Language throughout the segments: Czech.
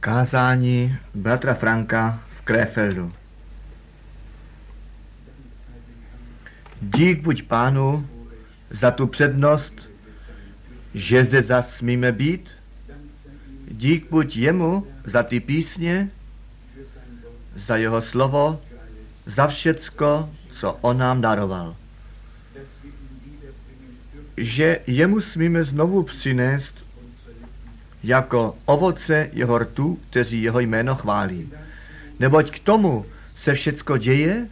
Kázání bratra Franka v Krefeldu. Dík buď Pánu za tu přednost, že zde zas smíme být. Dík buď jemu za ty písně, za jeho slovo, za všecko, co on nám daroval. Že jemu smíme znovu přinést jako ovoce jeho rtu, kteří jeho jméno chválí. Neboť k tomu se všecko děje,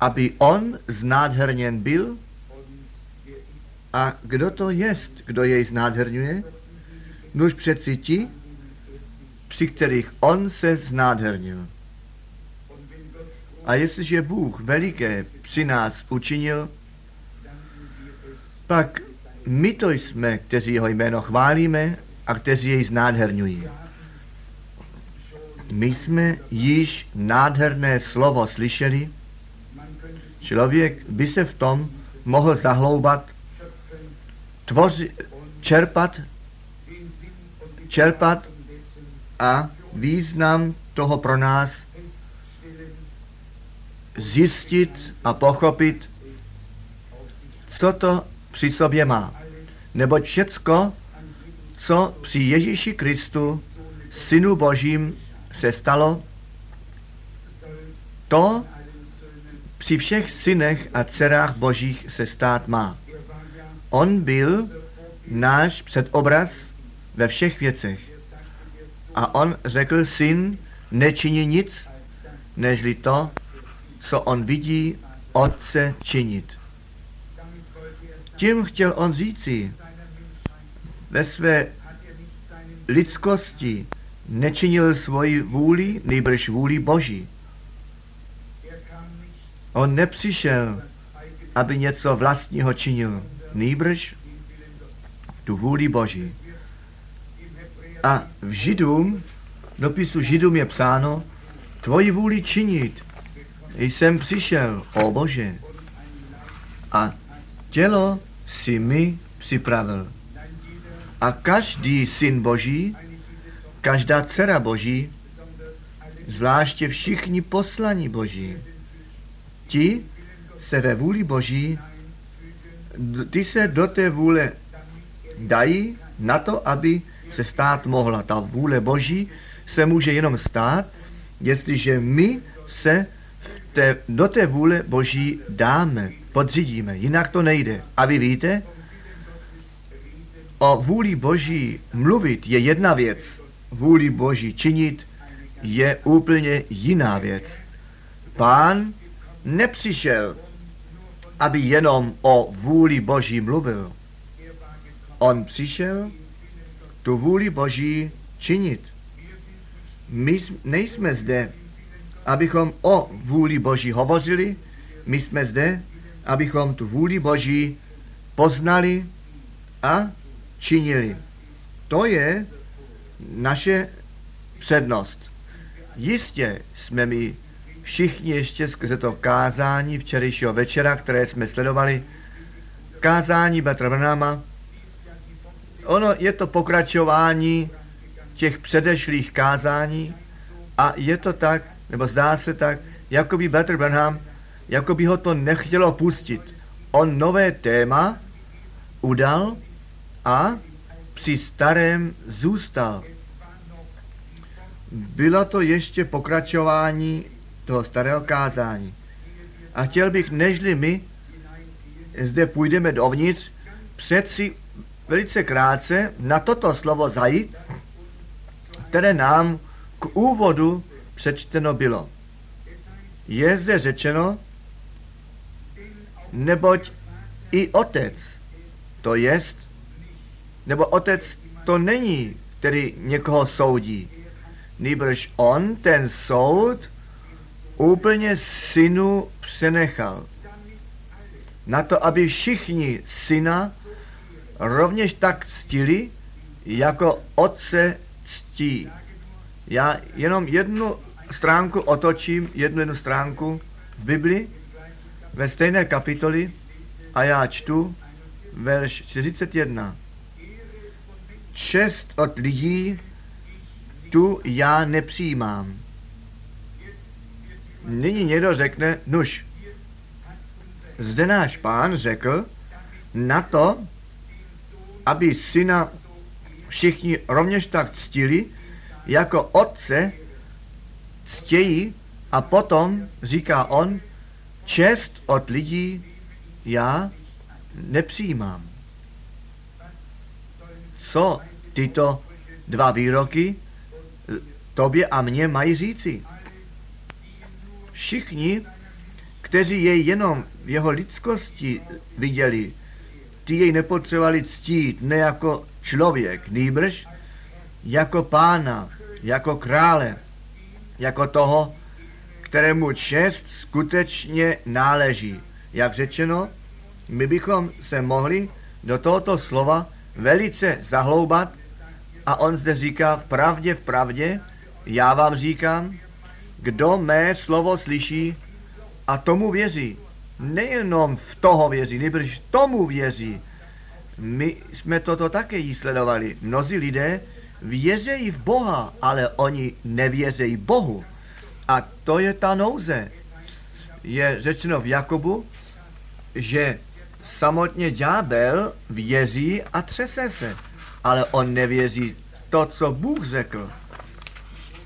aby on znádherněn byl. A kdo to jest, kdo jej znádherňuje? Nuž přeci ti, při kterých on se znádhernil. A jestliže Bůh veliké při nás učinil, pak my to jsme, kteří jeho jméno chválíme a kteří jej znádherňují. My jsme již nádherné slovo slyšeli. Člověk by se v tom mohl zahloubat, čerpat a význam toho pro nás zjistit a pochopit, co to při sobě má. Neboť všecko, co při Ježíši Kristu, Synu Božím, se stalo, to při všech synech a dcerách Božích se stát má. On byl náš předobraz ve všech věcech. A on řekl, syn nečiní nic, nežli to, co on vidí otce činit. Tím chtěl on říci, ve své lidskosti nečinil svoji vůli, nejbrž vůli Boží. On nepřišel, aby něco vlastního činil, nejbrž tu vůli Boží. A v Židům, dopisu Židům je psáno, tvoji vůli činit jsem přišel, ó Bože. A tělo si mi připravil. A každý syn Boží, každá dcera Boží, zvláště všichni poslaní Boží, ti se ve vůli Boží, ty se do té vůle dají na to, aby se stát mohla. Ta vůle Boží se může jenom stát, jestliže my se do té vůle Boží dáme, podřídíme, jinak to nejde. A vy víte, o vůli Boží mluvit je jedna věc, vůli Boží činit je úplně jiná věc. Pán nepřišel, aby jenom o vůli Boží mluvil. On přišel tu vůli Boží činit. My nejsme zde, abychom o vůli Boží hovořili, my jsme zde, abychom tu vůli Boží poznali a činili. To je naše přednost. Jistě jsme my všichni ještě skrze to kázání včerejšího večera, které jsme sledovali, kázání bratra Branhama. Ono je to pokračování těch předešlých kázání a je to tak, nebo zdá se tak, jako by Brother Branham, jako by ho to nechtělo pustit. On nové téma udal a při starém zůstal. Bylo to ještě pokračování toho starého kázání. A chtěl bych, nežli my zde půjdeme dovnitř, přeci velice krátce na toto slovo zajít, které nám k úvodu přečteno bylo. Je zde řečeno, neboť i otec to jest, nebo otec to není, který někoho soudí. Nýbrž on ten soud úplně synu přenechal. Na to, aby všichni syna rovněž tak ctili, jako otce ctí. Já jenom jednu stránku otočím, jednu stránku v Bibli, ve stejné kapitoli, a já čtu verš 41. Čest od lidí, tu já nepřijímám. Nyní někdo řekne, nuž, zde náš Pán řekl na to, aby syna všichni rovněž tak ctili, jako otce ctějí, a potom říká on, čest od lidí já nepřijímám. Co tyto dva výroky tobě a mně mají říci? Všichni, kteří jej jenom v jeho lidskosti viděli, ty jej nepotřebovali ctít, ne jako člověk, nýbrž jako Pána, jako krále, jako toho, kterému čest skutečně náleží. Jak řečeno, my bychom se mohli do tohoto slova velice zahloubat a on zde říká v pravdě, já vám říkám, kdo mé slovo slyší a tomu věří, nejenom v toho věří, nýbrž tomu věří. My jsme toto také jí sledovali. Mnozí lidé věří v Boha, ale oni nevěří Bohu. A to je ta nouze. Je řečeno v Jakobu, že samotně ďábel věří a třese se, ale on nevěří to, co Bůh řekl.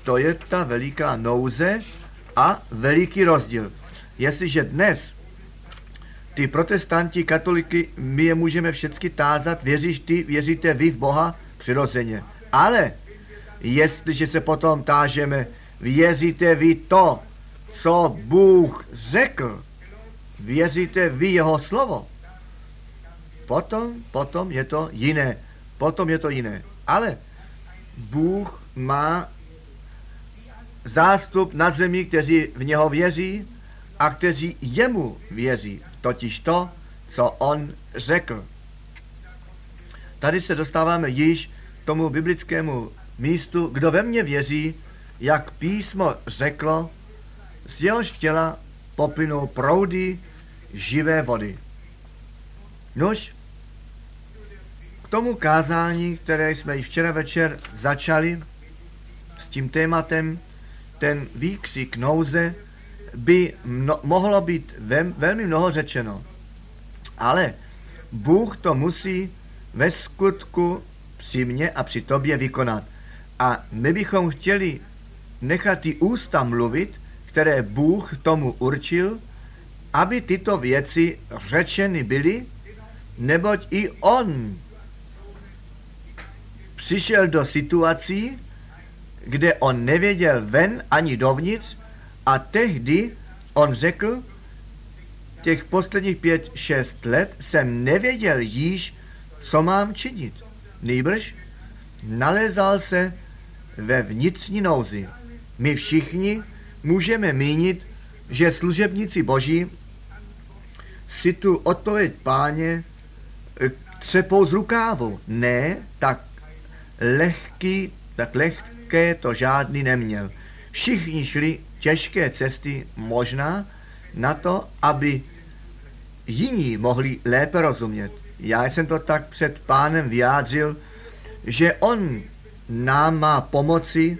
To je ta veliká nouze a veliký rozdíl. Jestliže dnes ty protestanti, katoliky, my je můžeme všechny tázat, věříš ty, věříte vy v Boha? Přirozeně. Ale jestliže se potom tážeme, věříte vy to, co Bůh řekl? Věříte vy jeho slovo? Potom je to jiné. Potom je to jiné. Ale Bůh má zástup na zemi, kteří v něho věří a kteří jemu věří. Totiž to, co on řekl. Tady se dostáváme již k tomu biblickému místu, kdo ve mně věří, jak písmo řeklo, z jehož těla poplynou proudy živé vody. Nuž, k tomu kázání, které jsme i včera večer začali s tím tématem, ten výkřik nouze, by mohlo být velmi mnoho řečeno. Ale Bůh to musí ve skutku při mně a při tobě vykonat. A my bychom chtěli nechat ty ústa mluvit, které Bůh tomu určil, aby tyto věci řečeny byly, neboť i on přišel do situací, kde on nevěděl ven ani dovnitř, a tehdy on řekl, těch posledních 5-6 let jsem nevěděl již, co mám činit. Nýbrž nalézal se ve vnitřní nouzi. My všichni můžeme mínit, že služebníci Boží si tu odpověď Páně třepou z rukávu. Ne, tak lehké to žádný neměl. Všichni šli těžké cesty možná na to, aby jiní mohli lépe rozumět. Já jsem to tak před Pánem vyjádřil, že on nám má pomoci,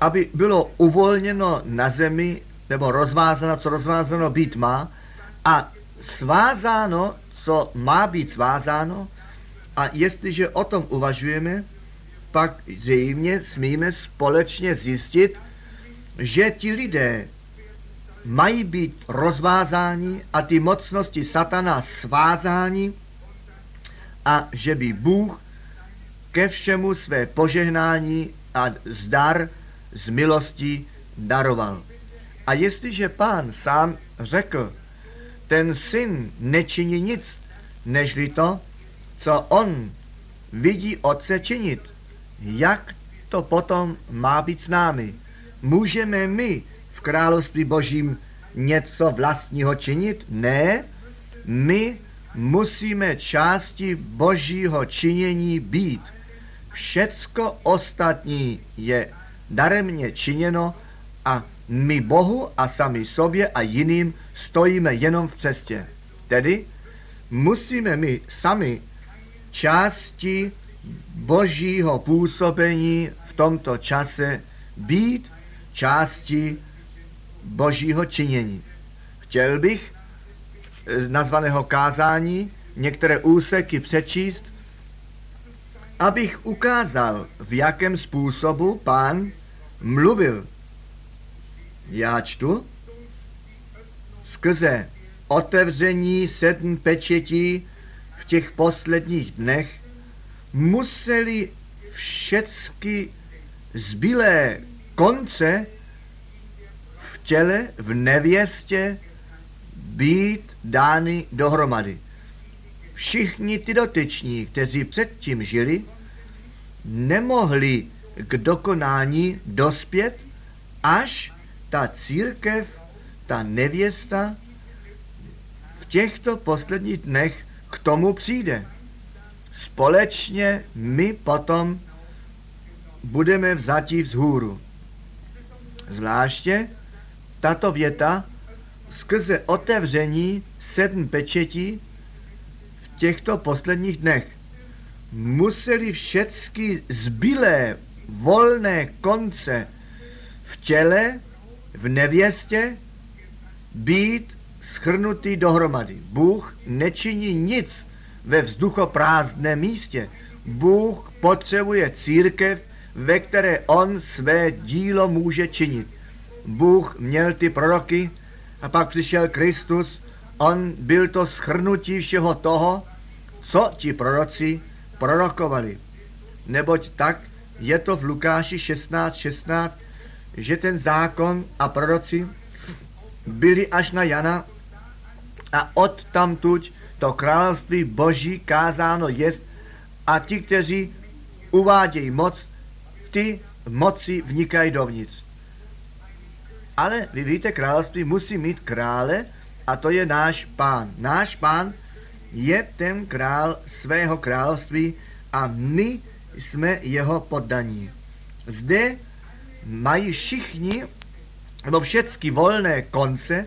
aby bylo uvolněno na zemi, nebo rozvázáno, co rozvázáno být má, a svázáno, co má být svázáno. A jestliže o tom uvažujeme, pak zřejmě smíme společně zjistit, že ti lidé mají být rozvázáni a ty mocnosti satana svázáni a že by Bůh ke všemu své požehnání a zdar z milosti daroval. A jestliže Pán sám řekl, ten syn nečiní nic, nežli to, co on vidí otce činit, jak to potom má být s námi? Můžeme my v království Božím něco vlastního činit? Ne, my musíme části Božího činění být. Všecko ostatní je daremně činěno a my Bohu a sami sobě a jiným stojíme jenom v cestě. Tedy musíme my sami části Božího působení v tomto čase být částí božího činění. Chtěl bych z nazvaného kázání některé úseky přečíst, abych ukázal, v jakém způsobu Pán mluvil. Já čtu skrze otevření 7 pečetí v těch posledních dnech museli všechny zbylé konce v těle, v nevěstě být dány dohromady. Všichni ty dotyční, kteří předtím žili, nemohli k dokonání dospět, až ta církev, ta nevěsta v těchto posledních dnech k tomu přijde. Společně my potom budeme vzati vzhůru. Zvláště tato věta skrze otevření 7 pečetí v těchto posledních dnech museli všechny zbylé volné konce v těle, v nevěstě být shrnutý dohromady. Bůh nečiní nic ve vzduchoprázdném místě. Bůh potřebuje církev, ve které on své dílo může činit. Bůh měl ty proroky a pak přišel Kristus. On byl to shrnutí všeho toho, co ti proroci prorokovali. Neboť tak je to v Lukáši 16:16, že ten zákon a proroci byli až na Jana a odtamtud to království boží kázáno jest a ti, kteří uvádějí moc, ty moci vnikají dovnitř. Ale vy víte, království musí mít krále a to je náš Pán. Náš Pán je ten král svého království a my jsme jeho poddaní. Zde mají všichni, nebo všechny volné konce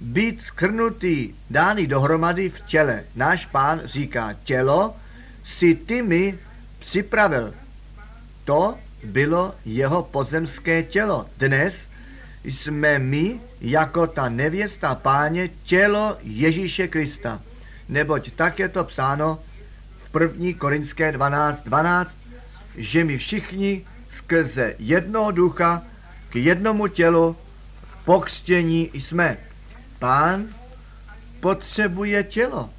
být skrnutý, dány dohromady v těle. Náš Pán říká, tělo si ty mi připravil. To bylo jeho pozemské tělo. Dnes jsme my, jako ta nevěsta Páně, tělo Ježíše Krista. Neboť tak je to psáno v 1. Korinské 12:12, že my všichni skrze jednoho ducha k jednomu tělu pokřtění jsme. Pán potřebuje tělo,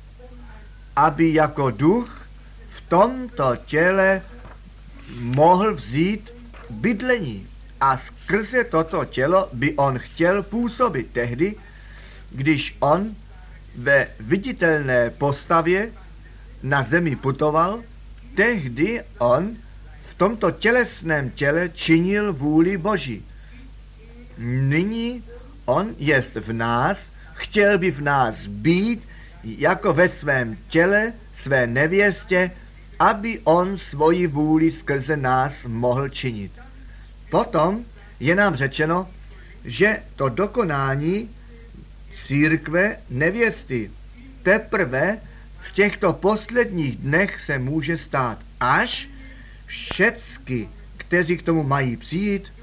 aby jako duch v tomto těle mohl vzít bydlení. A skrze toto tělo by on chtěl působit tehdy, když on ve viditelné postavě na zemi putoval, tehdy on v tomto tělesném těle činil vůli Boží. Nyní on jest v nás, chtěl by v nás být jako ve svém těle, své nevěstě, aby on svoji vůli skrze nás mohl činit. Potom je nám řečeno, že to dokonání církve nevěsty teprve v těchto posledních dnech se může stát, až všecky, kteří k tomu mají přijít,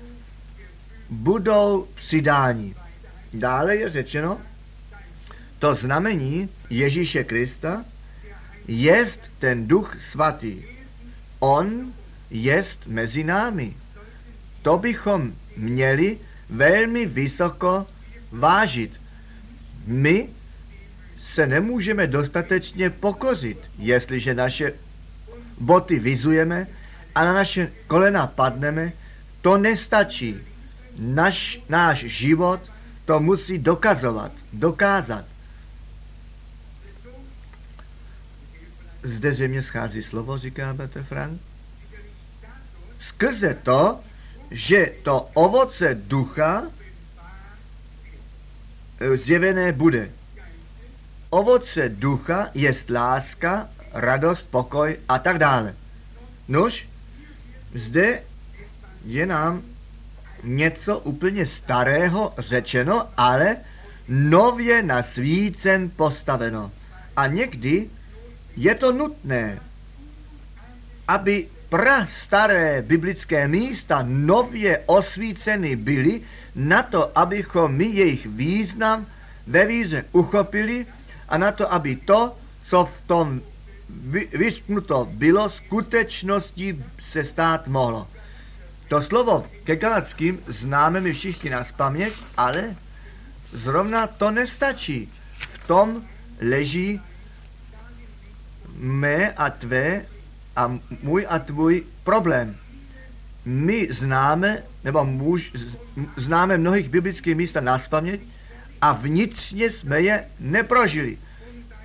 budou přidáni. Dále je řečeno, to znamení Ježíše Krista jest ten Duch Svatý. On jest mezi námi. To bychom měli velmi vysoko vážit. My se nemůžeme dostatečně pokořit, jestliže naše boty vyzujeme a na naše kolena padneme. To nestačí. Náš život to musí dokázat. Zde zřejmě schází slovo, říká Brother Frank. Skrze to, že to ovoce ducha zjevené bude. Ovoce ducha jest láska, radost, pokoj a tak dále. Nož, zde je nám něco úplně starého řečeno, ale nově nasvícen postaveno. A někdy je to nutné, aby prastaré biblické místa nově osvíceny byly na to, abychom my jejich význam ve víře uchopili a na to, aby to, co v tom vysknuto bylo, skutečností se stát mohlo. To slovo ke Galatským známe my všichni na paměť, ale zrovna to nestačí. V tom leží mé a tvé a můj a tvůj problém. My známe, nebo známe mnohých biblických míst na paměť a vnitřně jsme je neprožili.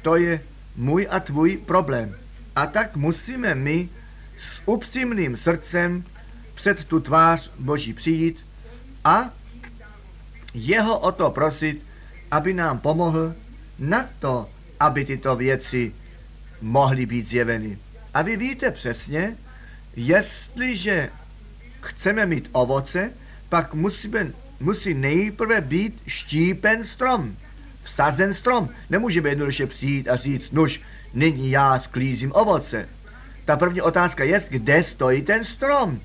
To je můj a tvůj problém. A tak musíme my s upřímným srdcem před tu tvář Boží přijít a jeho o to prosit, aby nám pomohl na to, aby tyto věci mohly být zjeveny. A vy víte přesně, jestliže chceme mít ovoce, pak musí nejprve být štípen strom, vsazen strom. Nemůžeme jednoduše přijít a říct, nuž, nyní já sklízím ovoce. Ta první otázka je, kde stojí ten strom,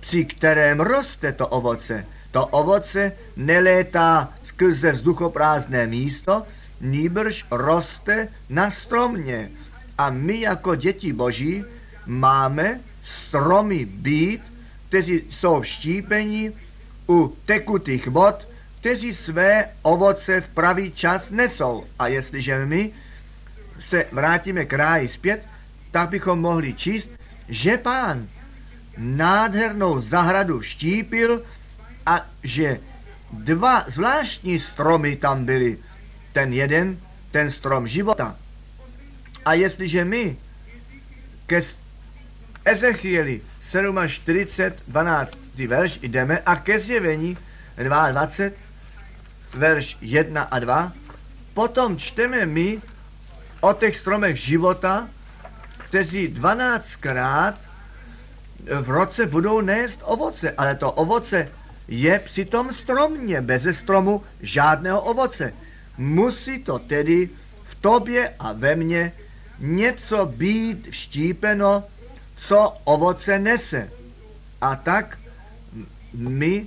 při kterém roste to ovoce. To ovoce nelétá skrze vzduchoprázdné místo, nýbrž roste na stromě. A my jako děti Boží máme stromy být, kteří jsou vštípeni u tekutých vod, kteří své ovoce v pravý čas nesou. A jestliže my se vrátíme k ráji zpět, tak bychom mohli číst, že Pán nádhernou zahradu štípil a že dva zvláštní stromy tam byly. Ten jeden, ten strom života. A jestliže my ke Ezechieli 47, 12. verš jdeme a ke Zjevení 22, verš 1 a 2, potom čteme my o těch stromech života, kteří 12krát v roce budou nést ovoce, ale to ovoce je při tom stromě, beze stromu žádného ovoce. Musí to tedy v tobě a ve mně něco být vštípeno, co ovoce nese. A tak my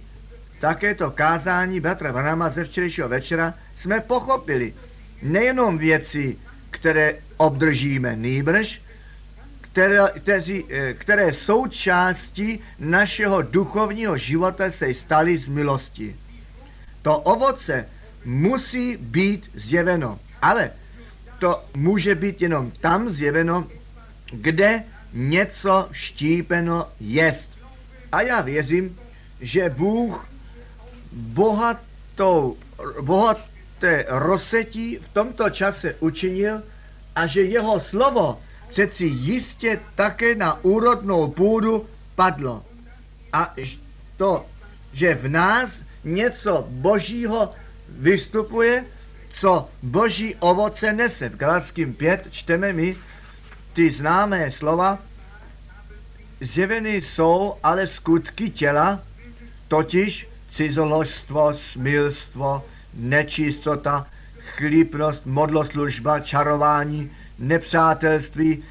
také to kázání bratra Branhama ze včerejšího večera jsme pochopili. Nejenom věci, které obdržíme, nýbrž, které součástí našeho duchovního života se staly z milosti. To ovoce musí být zjeveno, ale to může být jenom tam zjeveno, kde něco štípeno jest. A já věřím, že Bůh bohaté rozsetí v tomto čase učinil a že jeho slovo přeci jistě také na úrodnou půdu padlo. A to, že v nás něco Božího vystupuje, co Boží ovoce nese. V Galatským 5 čteme my ty známé slova: zjeveny jsou ale skutky těla, totiž cizoložstvo, smilstvo, nečistota, chlípnost, modloslužba, čarování, nepřátelství,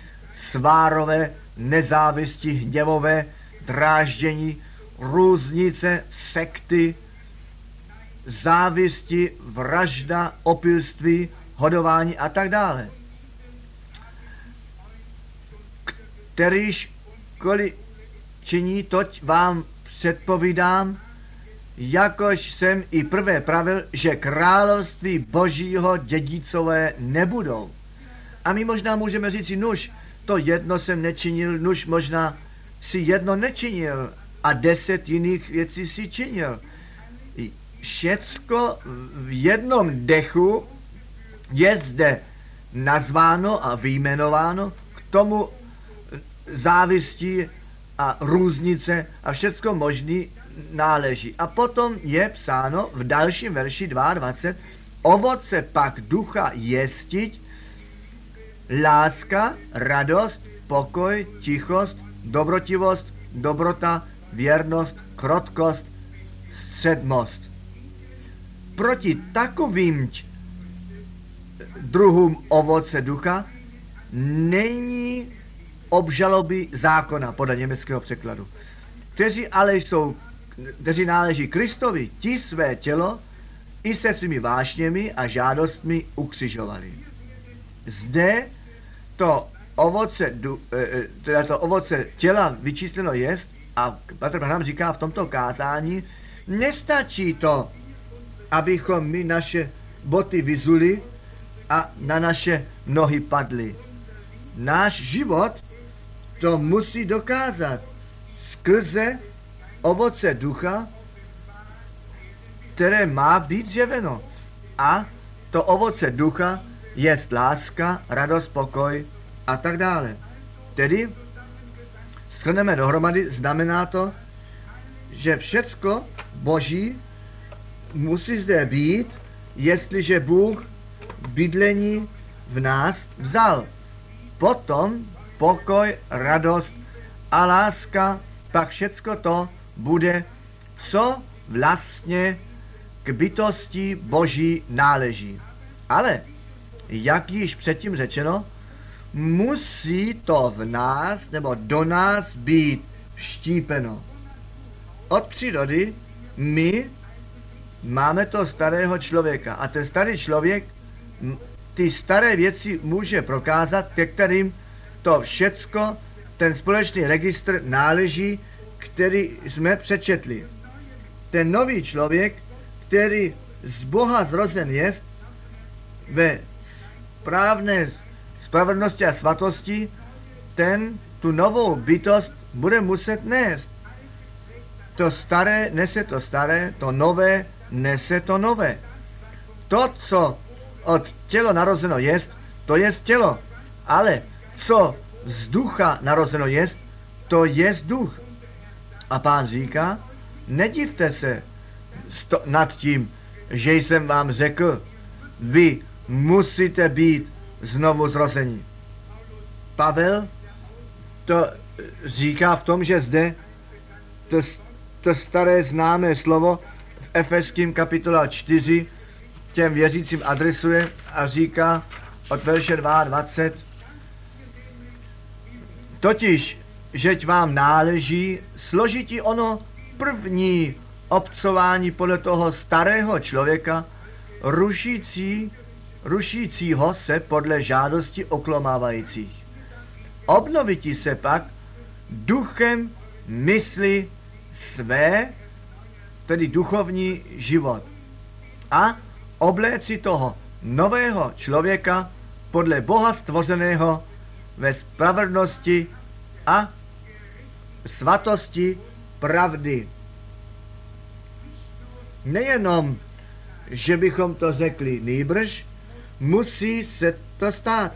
svárové, nezávisti, hněvové, dráždění, různice, sekty, závisti, vražda, opilství, hodování a tak dále. Kterýžkoliv činí, toť vám předpovídám, jakož jsem i prvé pravil, že království Božího dědicové nebudou. A my možná můžeme říct si, nuž, to jedno jsem nečinil, nuž možná si jedno nečinil a 10 jiných věcí si činil. Všecko v jednom dechu je zde nazváno a vyjmenováno, k tomu závisti a různice a všecko možný náleží. A potom je psáno v dalším verši 22, ovoce pak ducha jestiť, láska, radost, pokoj, tichost, dobrotivost, dobrota, věrnost, krotkost, středmost. Proti takovým druhům ovoce ducha není obžaloby zákona, podle německého překladu. Kteří náleží Kristovi, ti své tělo i se svými vášněmi a žádostmi ukřižovali. Zde to ovoce těla vyčísleno jest, a Brother Branham říká v tomto kázání, nestačí to, abychom my naše boty vyzuli a na naše nohy padli. Náš život to musí dokázat skrze ovoce ducha, které má být zjeveno. A to ovoce ducha je láska, radost, pokoj a tak dále. Tedy shrneme dohromady, znamená to, že všecko Boží musí zde být, jestliže Bůh bydlení v nás vzal. Potom pokoj, radost a láska, pak všecko to bude, co vlastně k bytosti Boží náleží. Ale, jak již předtím řečeno, musí to v nás, nebo do nás být vštípeno. Od přírody my máme toho starého člověka a ten starý člověk ty staré věci může prokázat, ke kterým to všecko, ten společný registr náleží, který jsme přečetli. Ten nový člověk, který z Boha zrozen jest, ve správné spravedlnosti a svatosti, ten tu novou bytost bude muset nést. To staré nese to staré, to nové nese to nové. To, co od těla narozeno jest, to jest tělo. Ale co z ducha narozeno jest, to jest duch. A Pán říká, nedivte se nad tím, že jsem vám řekl, vy musíte být znovu zrození. Pavel to říká v tom, že zde to staré známé slovo v Efeským kapitola 4 těm věřícím adresuje a říká od verše 22. Totiž, žeť vám náleží složití ono první obcování podle toho starého člověka, rušícího se podle žádosti oklomávajících. Obnovití se pak duchem mysli své, tedy duchovní život. A obléci toho nového člověka podle Boha stvořeného ve spravedlnosti a svatosti pravdy. Nejenom, že bychom to řekli, nýbrž musí se to stát.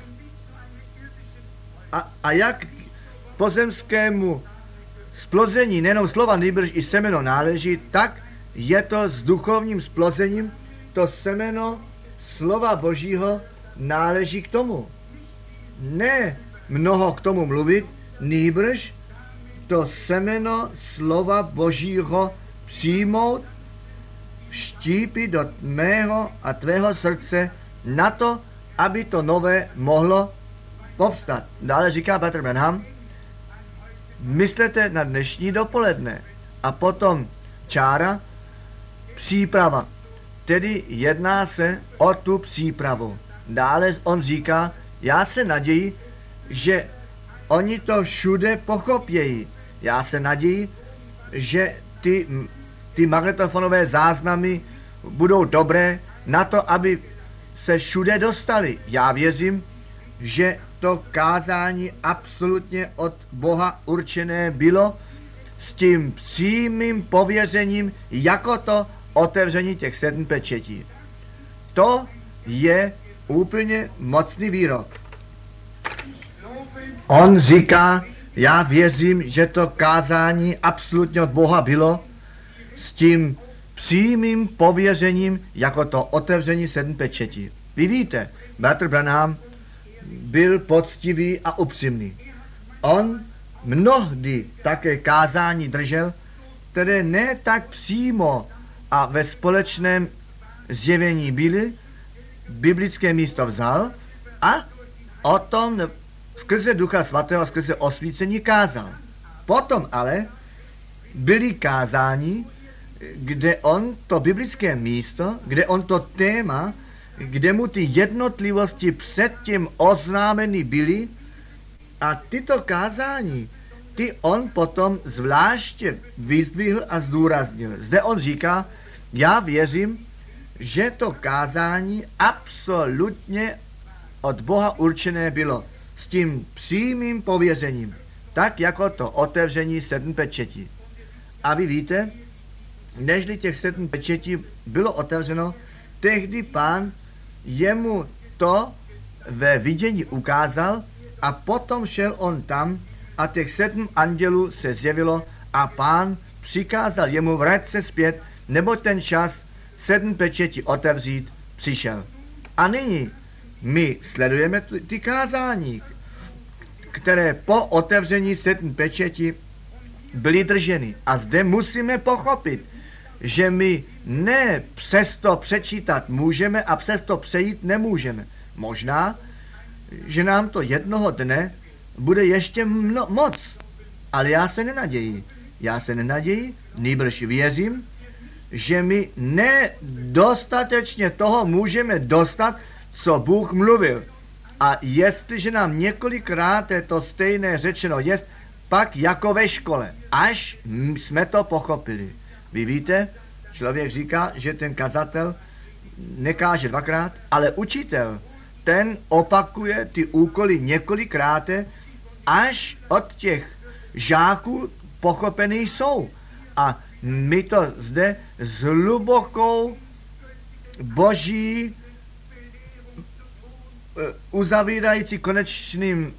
A jak pozemskému splození nejenom slova, nýbrž i semeno náleží, tak je to s duchovním splozením, to semeno slova Božího náleží k tomu. Ne mnoho k tomu mluvit, nýbrž to semeno slova Božího přijmout, štípit do mého a tvého srdce na to, aby to nové mohlo povstat. Dále říká Brother Branham, myslete na dnešní dopoledne a potom čára příprava. Tedy jedná se o tu přípravu. Dále on říká, já se naději, že oni to všude pochopějí. Já se naději, že ty magnetofonové záznamy budou dobré na to, aby se všude dostali. Já věřím, že to kázání absolutně od Boha určené bylo s tím přímým pověřením, jako to otevření těch 7 pečetí. To je úplně mocný výrok. On říká, já věřím, že to kázání absolutně od Boha bylo s tím přímým pověřením, jako to otevření 7 pečetí. Vy víte, Brother Branham byl poctivý a upřímný. On mnohdy také kázání držel, které ne tak přímo a ve společném zjevení byly, biblické místo vzal a o tom skrze Ducha Svatého, skrze osvícení kázal. Potom ale byly kázání, kde on to biblické místo, kde on to téma, kde mu ty jednotlivosti předtím oznámeny byly, a tyto kázání, ty on potom zvláště vyzdvihl a zdůraznil. Zde on říká, já věřím, že to kázání absolutně od Boha určené bylo s tím přímým pověřením, tak jako to otevření 7 pečetí. A vy víte, nežli těch 7 pečetí bylo otevřeno, tehdy Pán jemu to ve vidění ukázal a potom šel on tam a těch 7 andělů se zjevilo a Pán přikázal jemu vrát se zpět, nebo ten čas 7 pečetí otevřít přišel. A nyní my sledujeme ty kázání, které po otevření 7 pečetí byly drženy. A zde musíme pochopit, že my ne přesto přečítat můžeme a přesto přejít nemůžeme. Možná, že nám to jednoho dne bude ještě moc, ale já se nenaději. Nýbrž věřím, že my nedostatečně toho můžeme dostat, co Bůh mluvil. A jestliže nám několikrát je to stejné řečeno jest, pak jako ve škole, až jsme to pochopili. Vy víte, člověk říká, že ten kazatel nekáže 2krát, ale učitel, ten opakuje ty úkoly několikrát, až od těch žáků pochopený jsou. A my to zde s hlubokou boží uzavírající konečným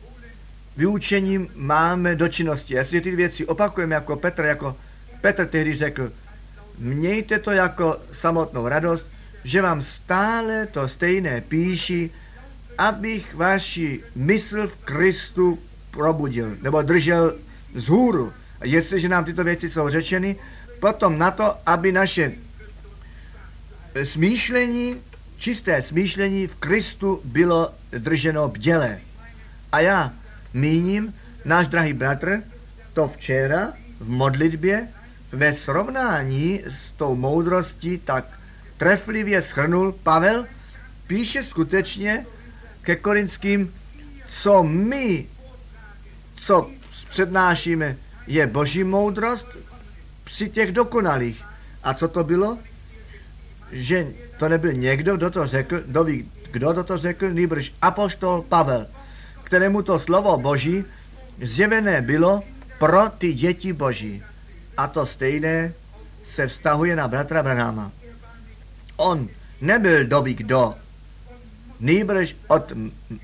vyučením máme do činnosti. Jestli ty věci opakujeme jako Petr tehdy řekl, mějte to jako samotnou radost, že vám stále to stejné píši, abych vaši mysl v Kristu probudil, nebo držel vzhůru. A jestliže nám tyto věci jsou řečeny, potom na to, aby naše smýšlení, čisté smýšlení v Kristu bylo drženo bděle. A já míním, náš drahý bratr to včera v modlitbě ve srovnání s tou moudrostí tak treflivě shrnul. Pavel píše skutečně ke Korinským, co přednášíme, je boží moudrost při těch dokonalých. A co to bylo? Že to nebyl někdo, kdo to řekl, nýbrž apoštol Pavel, kterému to slovo boží zjevené bylo pro ty děti boží. A to stejné se vztahuje na bratra Branhama. On nebyl doby kdo, nýbrž od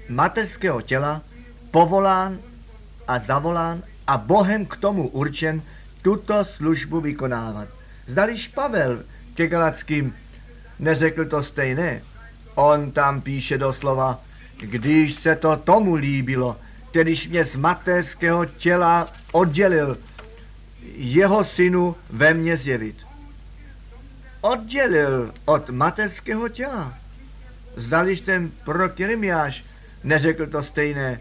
mateřského těla povolán a zavolán a Bohem k tomu určen tuto službu vykonávat. Zdališ Pavel ke Galatským neřekl to stejné. On tam píše doslova, když se to tomu líbilo, kterýž mě z mateřského těla oddělil, jeho synu ve mně zjevit. Oddělil od mateřského těla. Zdališ ten prorok Jeremiáš neřekl to stejné,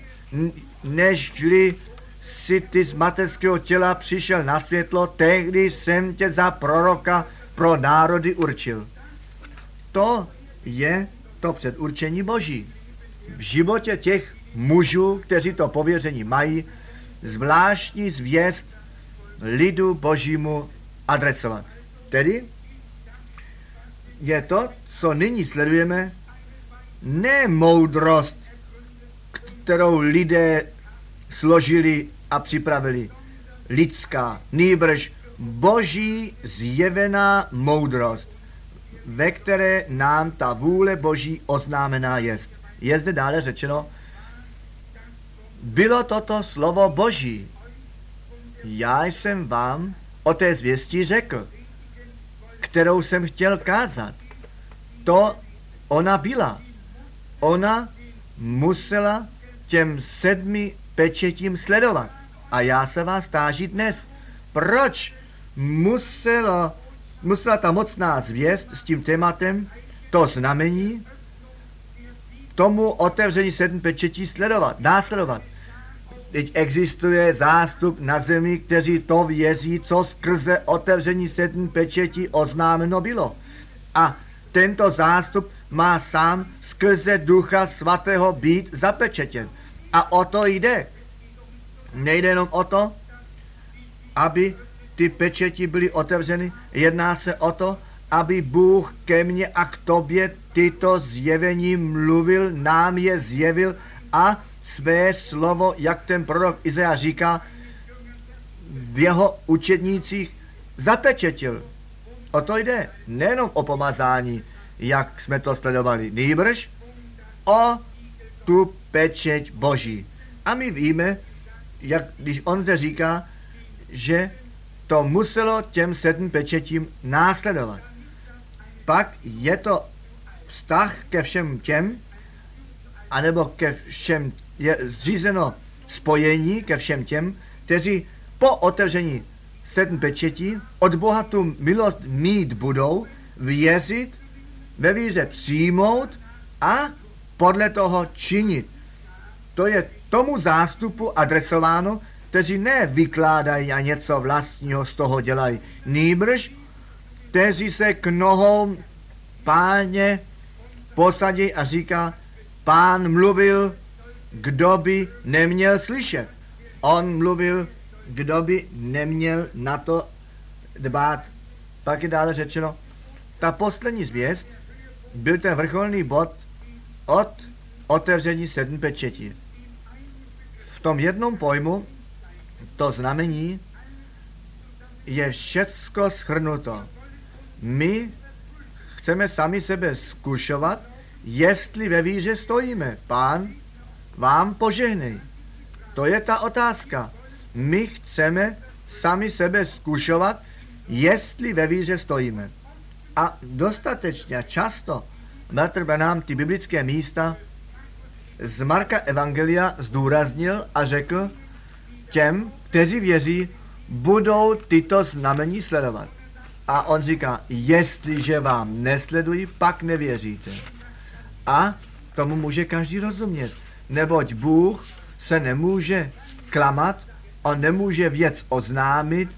nežli si ty z mateřského těla přišel na světlo, tehdy jsem tě za proroka pro národy určil. To je to předurčení boží. V životě těch mužů, kteří to pověření mají, zvláštní zvěst lidu božímu adresovat. Tedy je to, co nyní sledujeme, ne moudrost, kterou lidé složili a připravili, lidská, nýbrž boží zjevená moudrost, ve které nám ta vůle boží oznámená jest. Je zde dále řečeno, bylo toto slovo boží. Já jsem vám o té zvěstí řekl, kterou jsem chtěl kázat. To ona byla. Ona musela těm 7 pečetím sledovat. A já se vás táží dnes. Proč musela ta mocná zvěst s tím tématem, to znamení, tomu otevření 7 pečetí následovat? Teď existuje zástup na zemi, kteří to věří, co skrze otevření 7 pečetí oznámeno bylo. A tento zástup má sám skrze Ducha Svatého být zapečetěn. A o to jde. Nejde jenom o to, aby ty pečeti byly otevřeny. Jedná se o to, aby Bůh ke mně a k tobě tyto zjevení mluvil, nám je zjevil a své slovo, jak ten prorok Izea říká, v jeho učednících zapečetil. O to jde. Nejenom o pomazání, jak jsme to sledovali, nýbrž o tu pečeť Boží. A my víme, jak, když on zde říká, že to muselo těm 7 pečetím následovat. Pak je to vztah ke všem těm, anebo ke všem, je zřízeno spojení ke všem těm, kteří po otevření 7 pečetí od Boha tu milost mít budou, věřit, ve víře přijmout a podle toho činit. To je tomu zástupu adresováno, kteří nevykládají a něco vlastního z toho dělají. Nýbrž, kteří se k nohou Páně posadí a říká, Pán mluvil, kdo by neměl slyšet. On mluvil, kdo by neměl na to dbát. Pak je dále řečeno, ta poslední zvěst byl ten vrcholný bod od otevření 7 pečetí. V tom jednom pojmu to znamení je všecko shrnuto. My chceme sami sebe zkušovat, jestli ve víře stojíme. Pán vám požehnej. To je ta otázka. My chceme sami sebe zkušovat, jestli ve víře stojíme. A dostatečně často Brother Branham ty biblické místa z Marka Evangelia zdůraznil a řekl, těm, kteří věří, budou tyto znamení sledovat. A on říká, jestliže vám nesledují, pak nevěříte. A tomu může každý rozumět, neboť Bůh se nemůže klamat, on nemůže věc oznámit,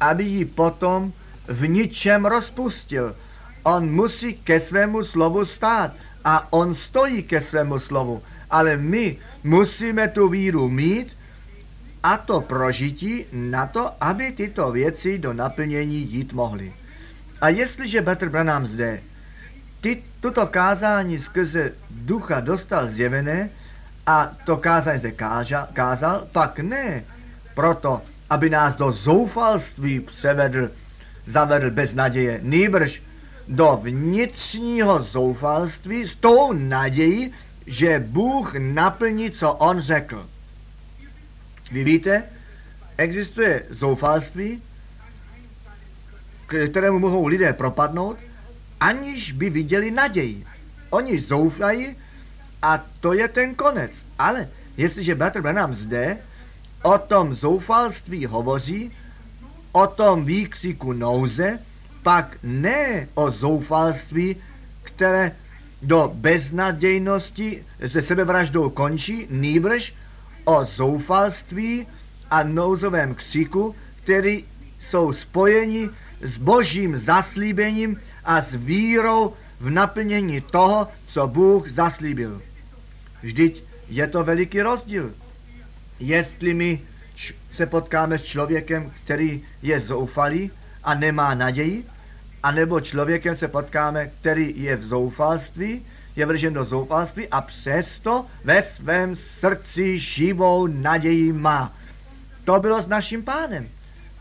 aby ji potom v ničem rozpustil. On musí ke svému slovu stát a on stojí ke svému slovu. Ale my musíme tu víru mít, a to prožití na to, aby tyto věci do naplnění jít mohly. A jestliže Petr Branham zde tuto kázání skrze Ducha dostal zjevené a to kázání zde kázal, pak ne proto, aby nás do zoufalství zavedl bez naděje, nýbrž do vnitřního zoufalství s tou nadějí, že Bůh naplní, co on řekl. Vy víte, existuje zoufalství, kterému mohou lidé propadnout, aniž by viděli naději. Oni zoufají a to je ten konec. Ale jestliže Brother Branham zde o tom zoufalství hovoří, o tom výkřiku nouze, pak ne o zoufalství, které do beznadějnosti se sebevraždou končí, nýbrž o zoufalství a nouzovém křiku, který jsou spojeni s Božím zaslíbením a s vírou v naplnění toho, co Bůh zaslíbil. Vždyť je to veliký rozdíl. Jestli my se potkáme s člověkem, který je zoufalý a nemá naději, anebo člověkem se potkáme, který je v zoufalství, je vržen do zoufalství a přesto ve svém srdci živou naději má. To bylo s naším Pánem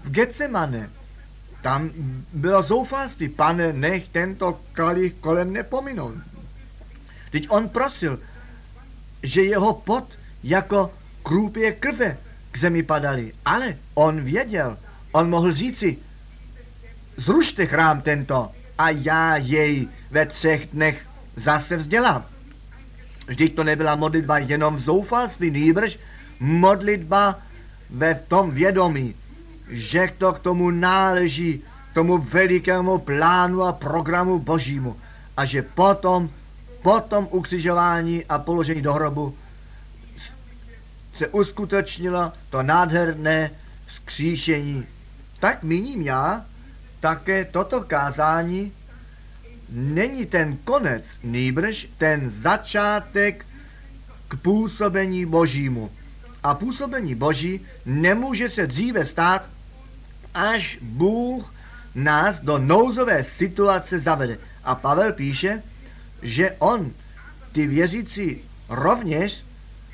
v Getsemane. Tam bylo zoufalství. Pane, nech tento kalich kolem mne pominout. Teď on prosil, že jeho pot jako krůpě krve k zemi padaly. Ale on věděl, on mohl říci, zrušte chrám tento a já jej ve 3 dnech zase vzdělám. Vždyť to nebyla modlitba jenom v zoufalství, nýbrž modlitba ve tom vědomí, že to k tomu náleží, tomu velikému plánu a programu Božímu. A že potom ukřižování a položení do hrobu se uskutečnilo to nádherné vzkříšení. Tak míním já také toto kázání. Není ten konec, nýbrž ten začátek k působení Božímu. A působení Boží nemůže se dříve stát, až Bůh nás do nouzové situace zavede. A Pavel píše, že on ty věřící rovněž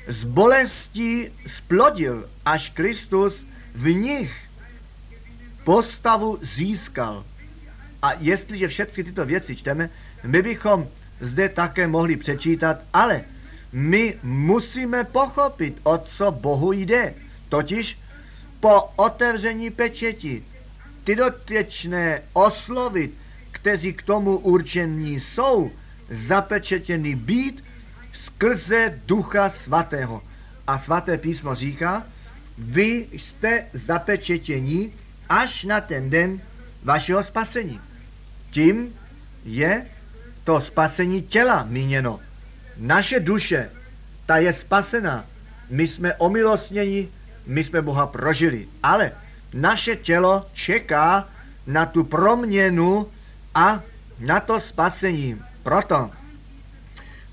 z bolestí splodil, až Kristus v nich postavu získal. A jestliže všechny tyto věci čteme, my bychom zde také mohli přečítat, ale my musíme pochopit, o co Bohu jde. Totiž po otevření pečeti ty dotyčné oslovy, kteří k tomu určení jsou, zapečetěni být skrze Ducha Svatého. A Svaté písmo říká, vy jste zapečetěni až na ten den vašeho spasení. Tím je to spasení těla míněno. Naše duše, ta je spasena. My jsme omilostněni, my jsme Boha prožili. Ale naše tělo čeká na tu proměnu a na to spasení. Proto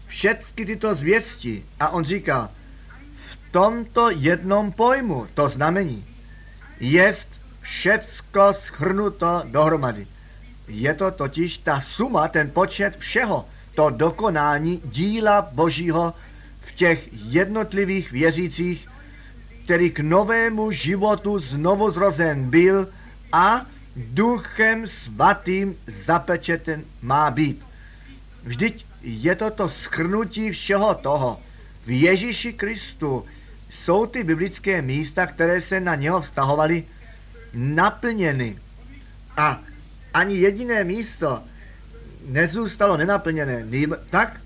všechny tyto zvěsti, a on říká, v tomto jednom pojmu, to znamení, jest všecko shrnuto dohromady. Je to totiž ta suma, ten počet všeho, to dokonání díla Božího v těch jednotlivých věřících, který k novému životu znovu zrozen byl a Duchem Svatým zapečeten má být. Vždyť je to to shrnutí všeho toho. V Ježíši Kristu jsou ty biblické místa, které se na něho vztahovaly, naplněny. A ani jediné místo nezůstalo nenaplněné. Tak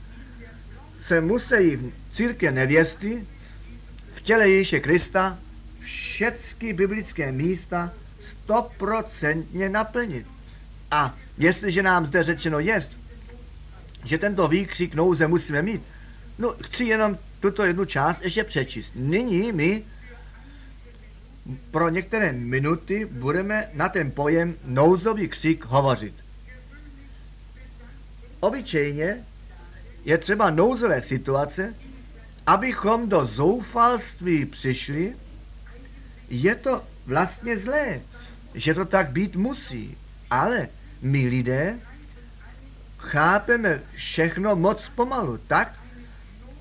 se musí v církvi nevěsty, v těle Ježíše Krista, všechny biblické místa 100% naplnit. A jestliže nám zde řečeno jest, že tento výkřik nouze musíme mít, no chci jenom tuto jednu část ještě přečíst. Nyní my pro některé minuty budeme na ten pojem nouzový křik hovořit. Obyčejně je třeba nouzové situace, abychom do zoufalství přišli. Je to vlastně zlé, že to tak být musí, ale my lidé chápeme všechno moc pomalu tak,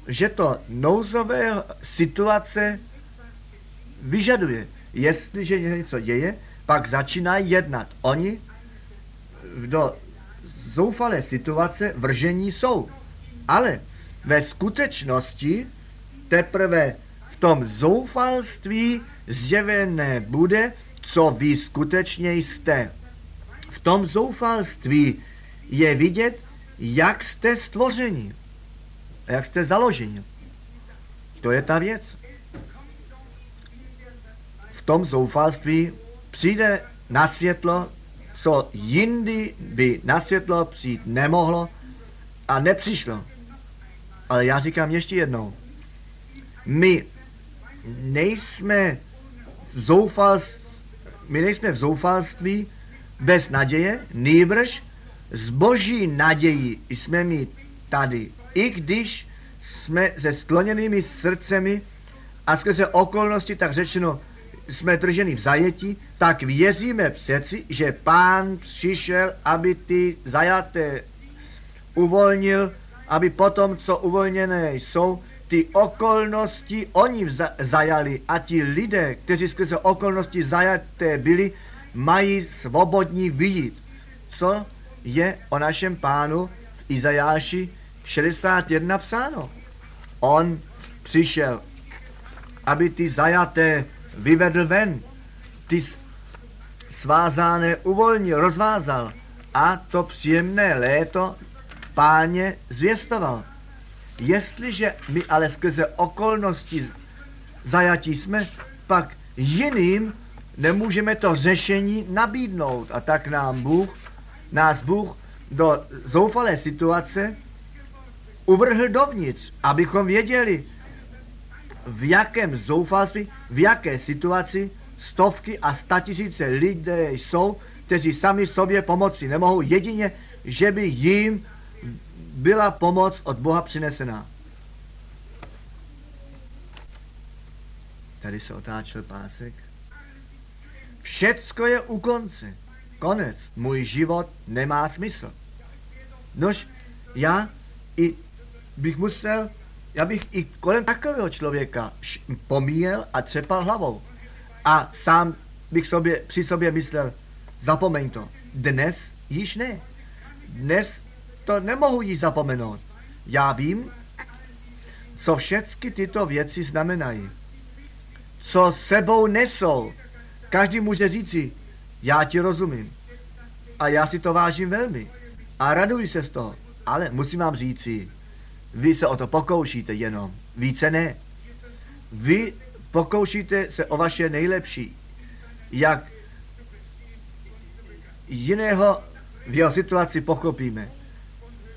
že to nouzové situace vyžaduje. Jestliže něco děje, pak začínají jednat. Oni do zoufalé situace vržení jsou. Ale ve skutečnosti teprve v tom zoufalství zjevené bude, co vy skutečně jste. V tom zoufalství je vidět, jak jste stvořeni, jak jste založeni. To je ta věc. V tom zoufalství přijde na světlo, co jindy by na světlo přijít nemohlo a nepřišlo. Ale já říkám ještě jednou, my nejsme v zoufalství bez naděje, nýbrž z Boží naději jsme my tady, i když jsme se skloněnými srdcemi a skrze okolnosti, tak řečeno, jsme drženi v zajetí, tak věříme přeci, že Pán přišel, aby ty zajaté uvolnil, aby potom, co uvolněné jsou, ty okolnosti oni zajali a ti lidé, kteří skrze okolnosti zajaté byli, mají svobodní vidět. Co je o našem Pánu v Izajáši 61 napsáno? On přišel, aby ty zajaté vyvedl ven, ty svázané uvolnil, rozvázal a to příjemné léto Páně zvěstoval. Jestliže my ale skrze okolnosti zajatí jsme, pak jiným nemůžeme to řešení nabídnout. A tak nás Bůh do zoufalé situace uvrhl dovnitř, abychom věděli, v jakém zoufalství, v jaké situaci stovky a statisíce lidé jsou, kteří sami sobě pomoci nemohou, jedině, že by jim byla pomoc od Boha přinesená. Tady se otáčel pásek. Všecko je u konce. Konec. Můj život nemá smysl. Nož já i bych musel, já bych i kolem takového člověka pomíjel a třepal hlavou. A sám bych při sobě myslel, zapomeň to. Dnes již ne. Dnes to nemohu již zapomenout. Já vím, co všechny tyto věci znamenají. Co sebou nesou. Každý může říci, já ti rozumím. A já si to vážím velmi. A raduji se z toho. Ale musím vám říci, vy se o to pokoušíte jenom. Více ne. Vy pokoušíte se o vaše nejlepší. Jak jiného v jeho situaci pochopíme.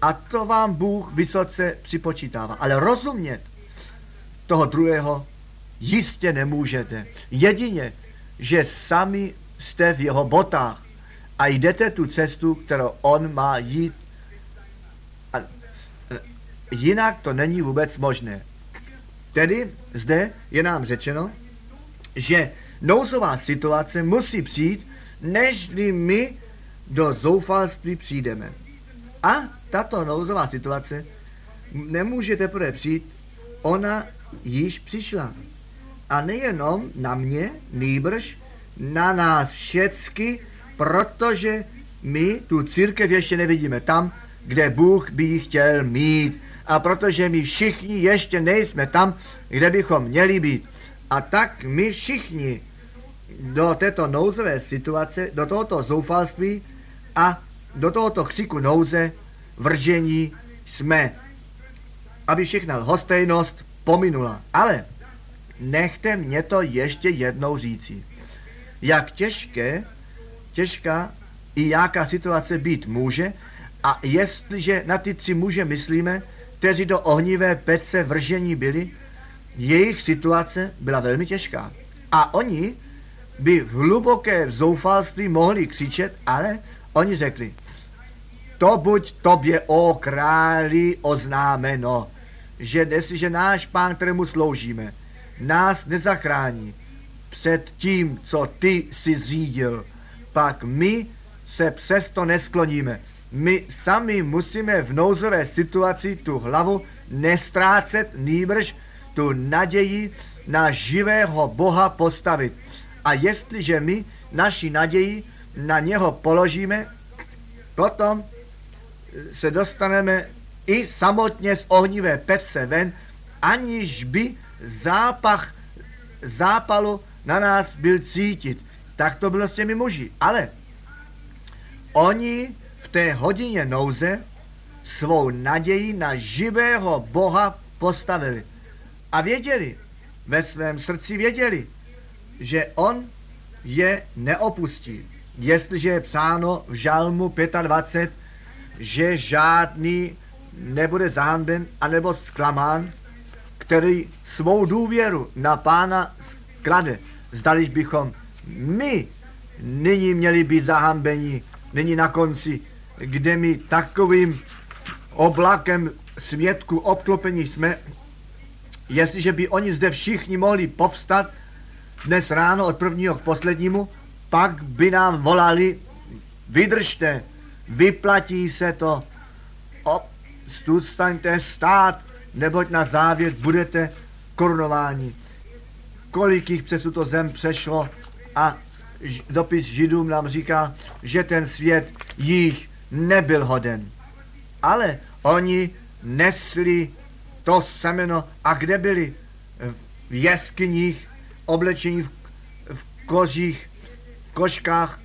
A to vám Bůh vysoce připočítává. Ale rozumět toho druhého jistě nemůžete. Jedině, že sami jste v jeho botách a jdete tu cestu, kterou on má jít. A jinak to není vůbec možné. Tedy zde je nám řečeno, že nouzová situace musí přijít, nežli my do zoufalství přijdeme. A tato nouzová situace nemůže teprve přijít, ona již přišla. A nejenom na mě, nýbrž na nás všecky, protože my tu církev ještě nevidíme tam, kde Bůh by ji chtěl mít. A protože my všichni ještě nejsme tam, kde bychom měli být. A tak my všichni do této nouzové situace, do tohoto zoufalství a do tohoto křiku nouze, vržení jsme. Aby všechna lhostejnost pominula. Ale nechte mě to ještě jednou říci. Jak těžká i jaká situace být může, a jestliže na ty tři muže myslíme, kteří do ohnivé pece vržení byli, jejich situace byla velmi těžká. A oni by v hluboké zoufalství mohli křičet, ale oni řekli, to buď tobě, ó králi, oznámeno, že jestliže náš pán, kterému sloužíme, nás nezachrání před tím, co ty jsi zřídil, pak my se přesto neskloníme. My sami musíme v nouzové situaci tu hlavu nestrácet, nýbrž tu naději na živého Boha postavit. A jestliže my naši naději na něho položíme, potom se dostaneme i samotně z ohnivé pece ven, aniž by zápach zápalu na nás byl cítit. Tak to bylo s těmi muži. Ale oni v té hodině nouze svou naději na živého Boha postavili. A věděli, ve svém srdci věděli, že on je neopustí. Jestliže je psáno v Žalmu 25, že žádný nebude zahanben anebo zklamán, který svou důvěru na pána klade. Zdaliž bychom my nyní měli být zahambeni, nyní na konci, kde my takovým oblakem smětku obklopení jsme, jestliže by oni zde všichni mohli povstat dnes ráno od prvního k poslednímu, pak by nám volali, vydržte, vyplatí se to, zůstaňte stát, neboť na závěr budete korunováni. Kolik jich přes tuto zem přešlo a dopis Židům nám říká, že ten svět jich nebyl hoden. Ale oni nesli to semeno a kde byli? V jeskyních, oblečení v kožích, koškách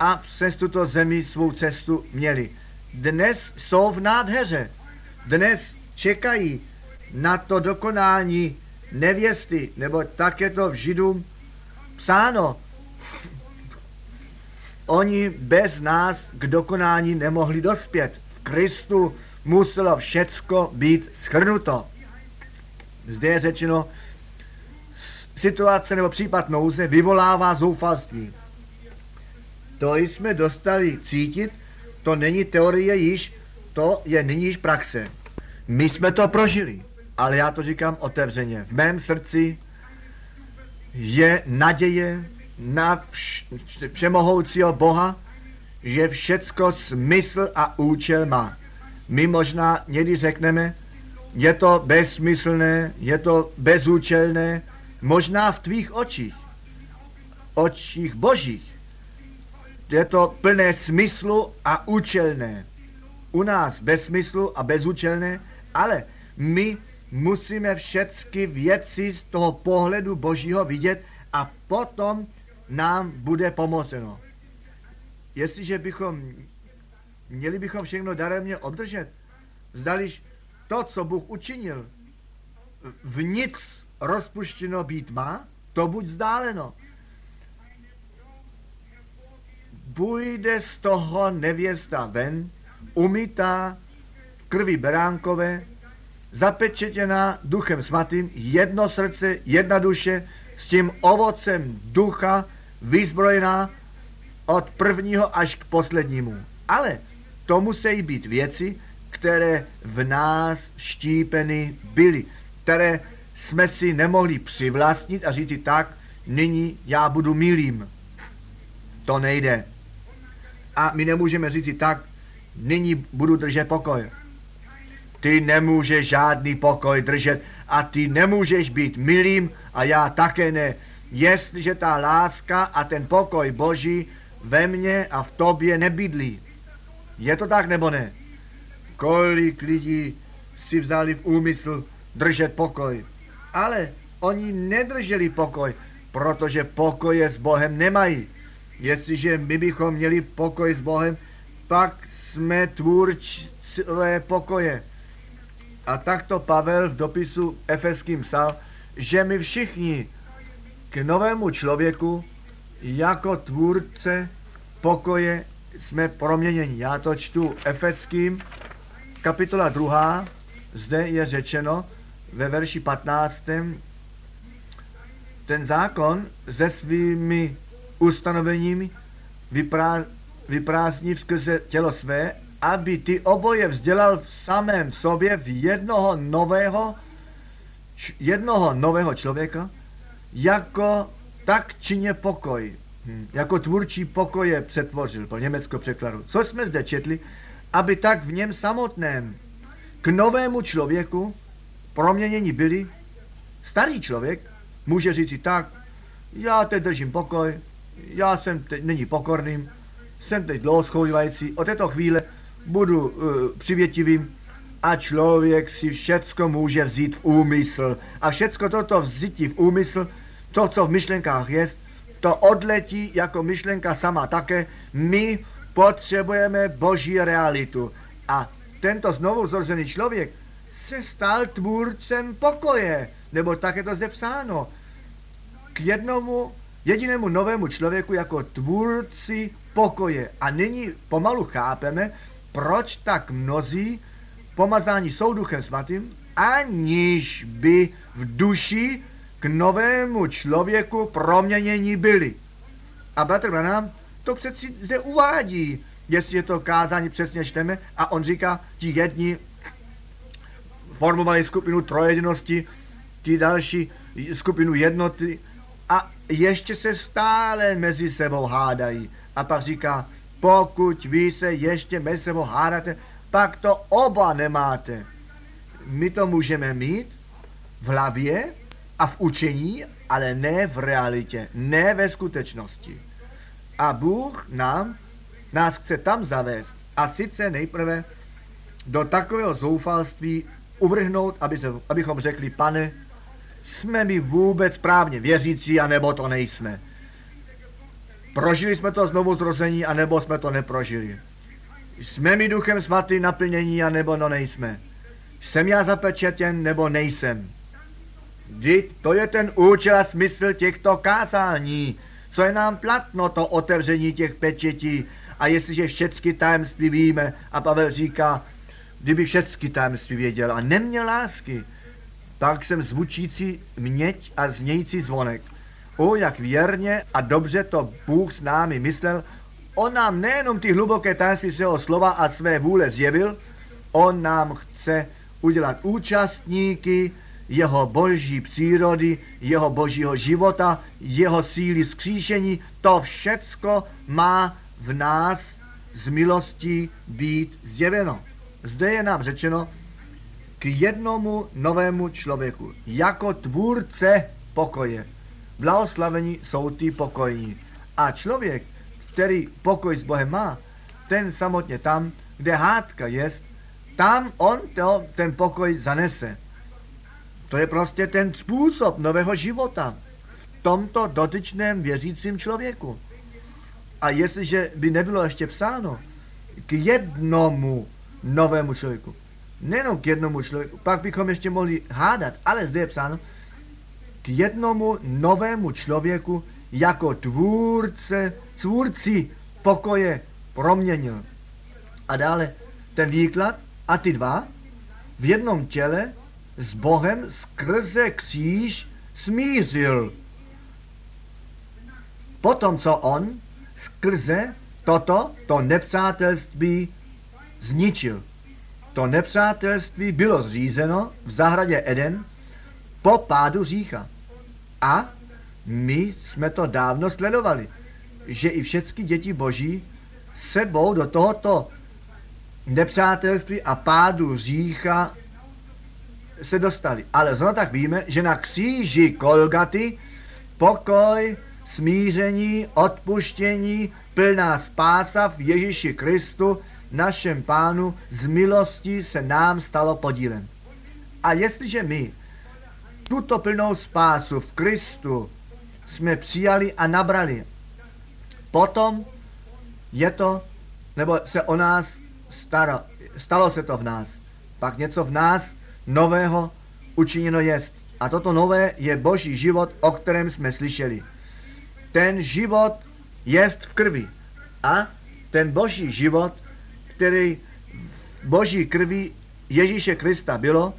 a přes tuto zemi svou cestu měli. Dnes jsou v nádheře. Dnes čekají na to dokonání nevěsty, nebo tak je to v Židům psáno. Oni bez nás k dokonání nemohli dospět. V Kristu muselo všecko být shrnuto. Zde je řečeno, situace nebo případ nouze vyvolává zoufalství. To jsme dostali cítit, to není teorie již, to je nyní již praxe. My jsme to prožili, ale já to říkám otevřeně. V mém srdci je naděje na všemohoucího Boha, že všecko smysl a účel má. My možná někdy řekneme, je to bezsmyslné, je to bezúčelné, možná v tvých očích, očích božích. Je to plné smyslu a účelné. U nás bez smyslu a bezúčelné, ale my musíme všechny věci z toho pohledu božího vidět a potom nám bude pomoženo. Jestliže bychom, měli bychom všechno daremně obdržet, zdališ to, co Bůh učinil, v nic rozpuštěno být má, to buď vzdáleno. Půjde z toho nevěsta ven, umytá v krvi beránkové, zapečetěná Duchem Svatým, jedno srdce, jedna duše, s tím ovocem ducha vyzbrojená od prvního až k poslednímu. Ale to musí být věci, které v nás štípeny byly, které jsme si nemohli přivlastnit a říci tak, nyní já budu milým. To nejde. A my nemůžeme říct tak, nyní budu držet pokoj. Ty nemůžeš žádný pokoj držet a ty nemůžeš být milým a já také ne. Jestliže ta láska a ten pokoj Boží ve mně a v tobě nebydlí. Je to tak nebo ne? Kolik lidí si vzali v úmysl držet pokoj. Ale oni nedrželi pokoj, protože pokoje s Bohem nemají. Jestliže my bychom měli pokoj s Bohem, pak jsme tvůrčové pokoje. A takto Pavel v dopisu Efeským psal, že my všichni k novému člověku jako tvůrce pokoje jsme proměněni. Já to čtu Efeským, kapitola 2, zde je řečeno ve verši 15. Ten zákon se svými ustanovením vyprázdní skrze tělo své, aby ty oboje vzdělal v samém sobě v jednoho nového člověka, jako tak čině pokoj, jako tvůrčí pokoje přetvořil, po německého překladu. Co jsme zde četli, aby tak v něm samotném k novému člověku proměnění byli. Starý člověk může říct si tak, já teď držím pokoj, já jsem teď není pokorným, jsem teď dlouho schovývající, od této chvíle budu přivětivým a člověk si všecko může vzít v úmysl. A všecko toto vzítí v úmysl, to, co v myšlenkách je, to odletí jako myšlenka sama také. My potřebujeme boží realitu. A tento znovu zrozený člověk se stal tvůrcem pokoje, nebo tak je to zde psáno. K jednomu jedinému novému člověku jako tvůrci pokoje. A nyní pomalu chápeme, proč tak mnozí pomazání jsou Duchem Svatým, aniž by v duši k novému člověku proměnění byli. A bratr Branham to přeci zde uvádí, jestli je to kázání přesně čteme, a on říká, ti jedni formovali skupinu trojedinosti, ti další skupinu jednoty, a ještě se stále mezi sebou hádají. A pak říká, pokud vy se ještě mezi sebou hádáte, pak to oba nemáte. My to můžeme mít v hlavě a v učení, ale ne v realitě, ne ve skutečnosti. A Bůh nás chce tam zavést. A sice nejprve do takového zoufalství uvrhnout, abychom řekli, pane, jsme my vůbec správně věřící, anebo to nejsme. Prožili jsme to znovu zrození, anebo jsme to neprožili. Jsme my Duchem Svatým naplnění, anebo no nejsme. Jsem já zapečetěn, nebo nejsem. Vždyť to je ten účel a smysl těchto kázání. Co je nám platno, to otevření těch pečetí. A jestliže všechny tajemství víme, a Pavel říká, kdyby všechny tajemství věděl a neměl lásky, tak jsem zvučící měď a znějící zvonek. O, jak věrně a dobře to Bůh s námi myslel. On nám nejenom ty hluboké tajemství svého slova a své vůle zjevil, on nám chce udělat účastníky jeho boží přírody, jeho božího života, jeho síly vzkříšení. To všecko má v nás z milostí být zjeveno. Zde je nám řečeno k jednomu novému člověku, jako tvůrce pokoje. Blahoslavení jsou ty pokojní. A člověk, který pokoj s Bohem má, ten samotně tam, kde hádka jest, tam on ten pokoj zanese. To je prostě ten způsob nového života v tomto dotyčném věřícím člověku. A jestliže by nebylo ještě psáno k jednomu novému člověku, nejenom k jednomu člověku, pak bychom ještě mohli hádat, ale zde je psáno k jednomu novému člověku jako tvůrci pokoje proměnil. A dále ten výklad a ty dva v jednom těle s Bohem skrze kříž smířil. Potom, co on skrze to nepřátelství zničil. To nepřátelství bylo zřízeno v zahradě Eden po pádu řícha. A my jsme to dávno sledovali, že i všechny děti boží sebou do tohoto nepřátelství a pádu řícha se dostali. Ale zrovna tak víme, že na kříži Kolgaty pokoj, smíření, odpuštění, plná spása v Ježíši Kristu, našem Pánu, z milosti se nám stalo podílem. A jestliže my tuto plnou spásu v Kristu jsme přijali a nabrali, potom je to, nebo se o nás stalo se to v nás. Pak něco v nás nového učiněno jest. A toto nové je Boží život, o kterém jsme slyšeli. Ten život jest v krvi. A ten Boží život, který v Boží krvi Ježíše Krista bylo,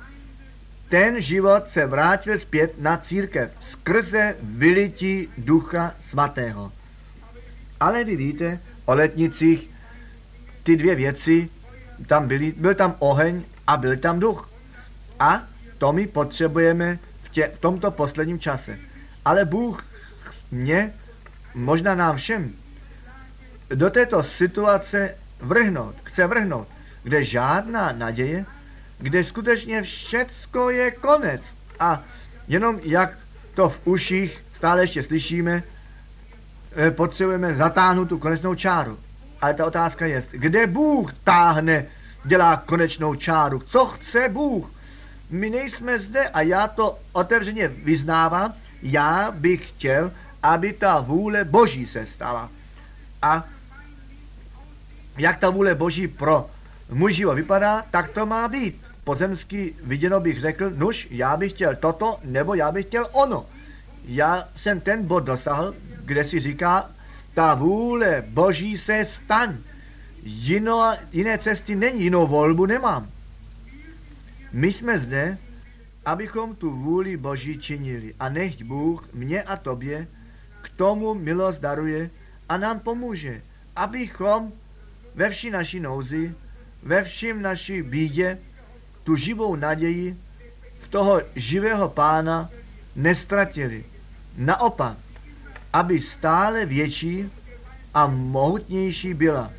ten život se vrátil zpět na církev skrze vylití Ducha Svatého. Ale vy víte, o letnicích ty dvě věci tam byly, byl tam oheň a byl tam duch. A to my potřebujeme v tomto posledním čase. Ale Bůh mě, možná nám všem, do této situace chce vrhnout, kde žádná naděje, kde skutečně všecko je konec. A jenom jak to v uších stále ještě slyšíme, potřebujeme zatáhnout tu konečnou čáru. Ale ta otázka je, kde Bůh táhne, dělá konečnou čáru. Co chce Bůh? My nejsme zde a já to otevřeně vyznávám. Já bych chtěl, aby ta vůle Boží se stala. A jak ta vůle Boží pro můj život vypadá, tak to má být. Pozemsky viděno bych řekl, nuž, já bych chtěl toto, nebo já bych chtěl ono. Já jsem ten bod dosáhl, kde si říká, ta vůle Boží se staň. Jiné cesty není, jinou volbu nemám. My jsme zde, abychom tu vůli Boží činili. A nechť Bůh mě a tobě k tomu milost daruje a nám pomůže, abychom ve vší naší nouzi, ve vším naší bídě tu živou naději v toho živého Pána nestratili. Naopak, aby stále větší a mohutnější byla.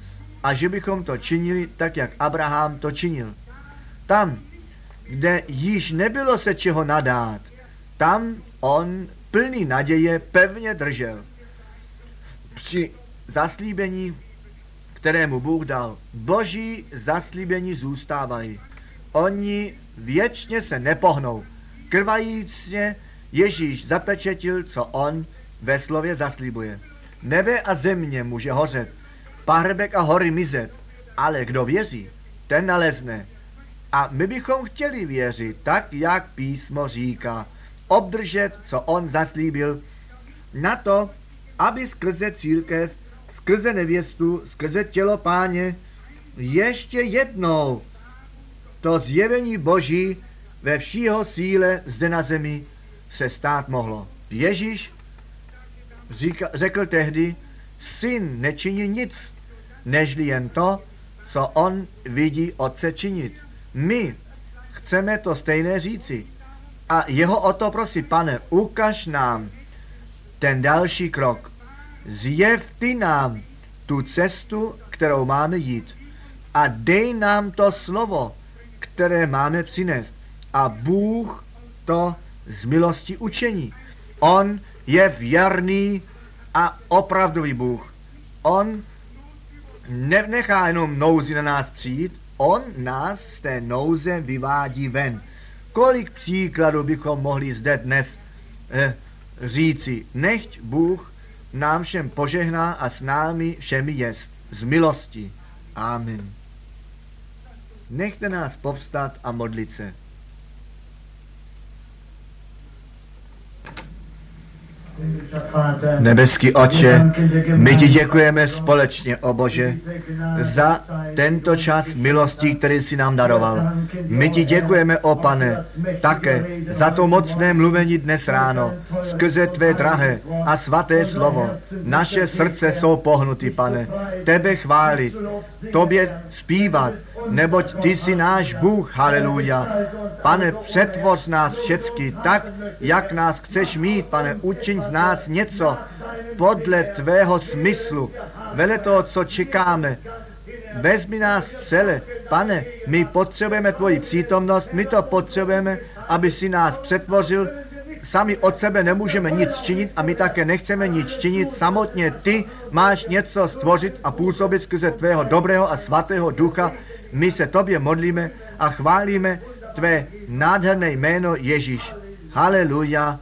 A že bychom to činili tak, jak Abraham to činil. Tam, kde již nebylo se čeho nadát, tam on plný naděje pevně držel. Při zaslíbení, kterému Bůh dal, Boží zaslíbení zůstávají. Oni věčně se nepohnou. Krvajícně Ježíš zapečetil, co on ve slově zaslíbuje. Nebe a země může hořet, pahrbek a hory mizet, ale kdo věří, ten nalezne. A my bychom chtěli věřit, tak jak písmo říká, obdržet, co on zaslíbil, na to, aby skrze církev, skrze nevěstu, skrze tělo Páně, ještě jednou to zjevení Boží ve všího síle zde na zemi se stát mohlo. Ježíš řekl tehdy, syn nečiní nic, nežli jen to, co on vidí otce činit. My chceme to stejné říci. A jeho o to prosí, pane, ukaž nám ten další krok. Zjev ty nám tu cestu, kterou máme jít. A dej nám to slovo, které máme přinést. A Bůh to z milosti učení. On je věrný a opravdový Bůh. On nenechá jenom nouzi na nás přijít, on nás z té nouze vyvádí ven. Kolik příkladů bychom mohli zde dnes říci. Nechť Bůh nám všem požehná a s námi všemi jest z milosti. Amen. Nechte nás povstat a modlit se. Nebeský Otče, my ti děkujeme společně, o Bože, za tento čas milosti, který jsi nám daroval. My ti děkujeme, o Pane, také za to mocné mluvení dnes ráno, skrze tvé drahé a svaté slovo. Naše srdce jsou pohnuty, Pane, tebe chválit, tobě zpívat, neboť ty jsi náš Bůh, haleluja. Pane, přetvoř nás všecky tak, jak nás chceš mít, Pane, učiň z nás něco podle tvého smyslu, vele toho, co čekáme. Vezmi nás celé, Pane, my potřebujeme tvoji přítomnost, my to potřebujeme, aby si nás přetvořil. Sami od sebe nemůžeme nic činit a my také nechceme nic činit. Samotně ty máš něco stvořit a působit skrze tvého dobrého a svatého ducha. My se tobě modlíme a chválíme tvé nádherné jméno Ježíš. Haleluja.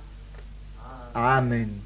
Amen.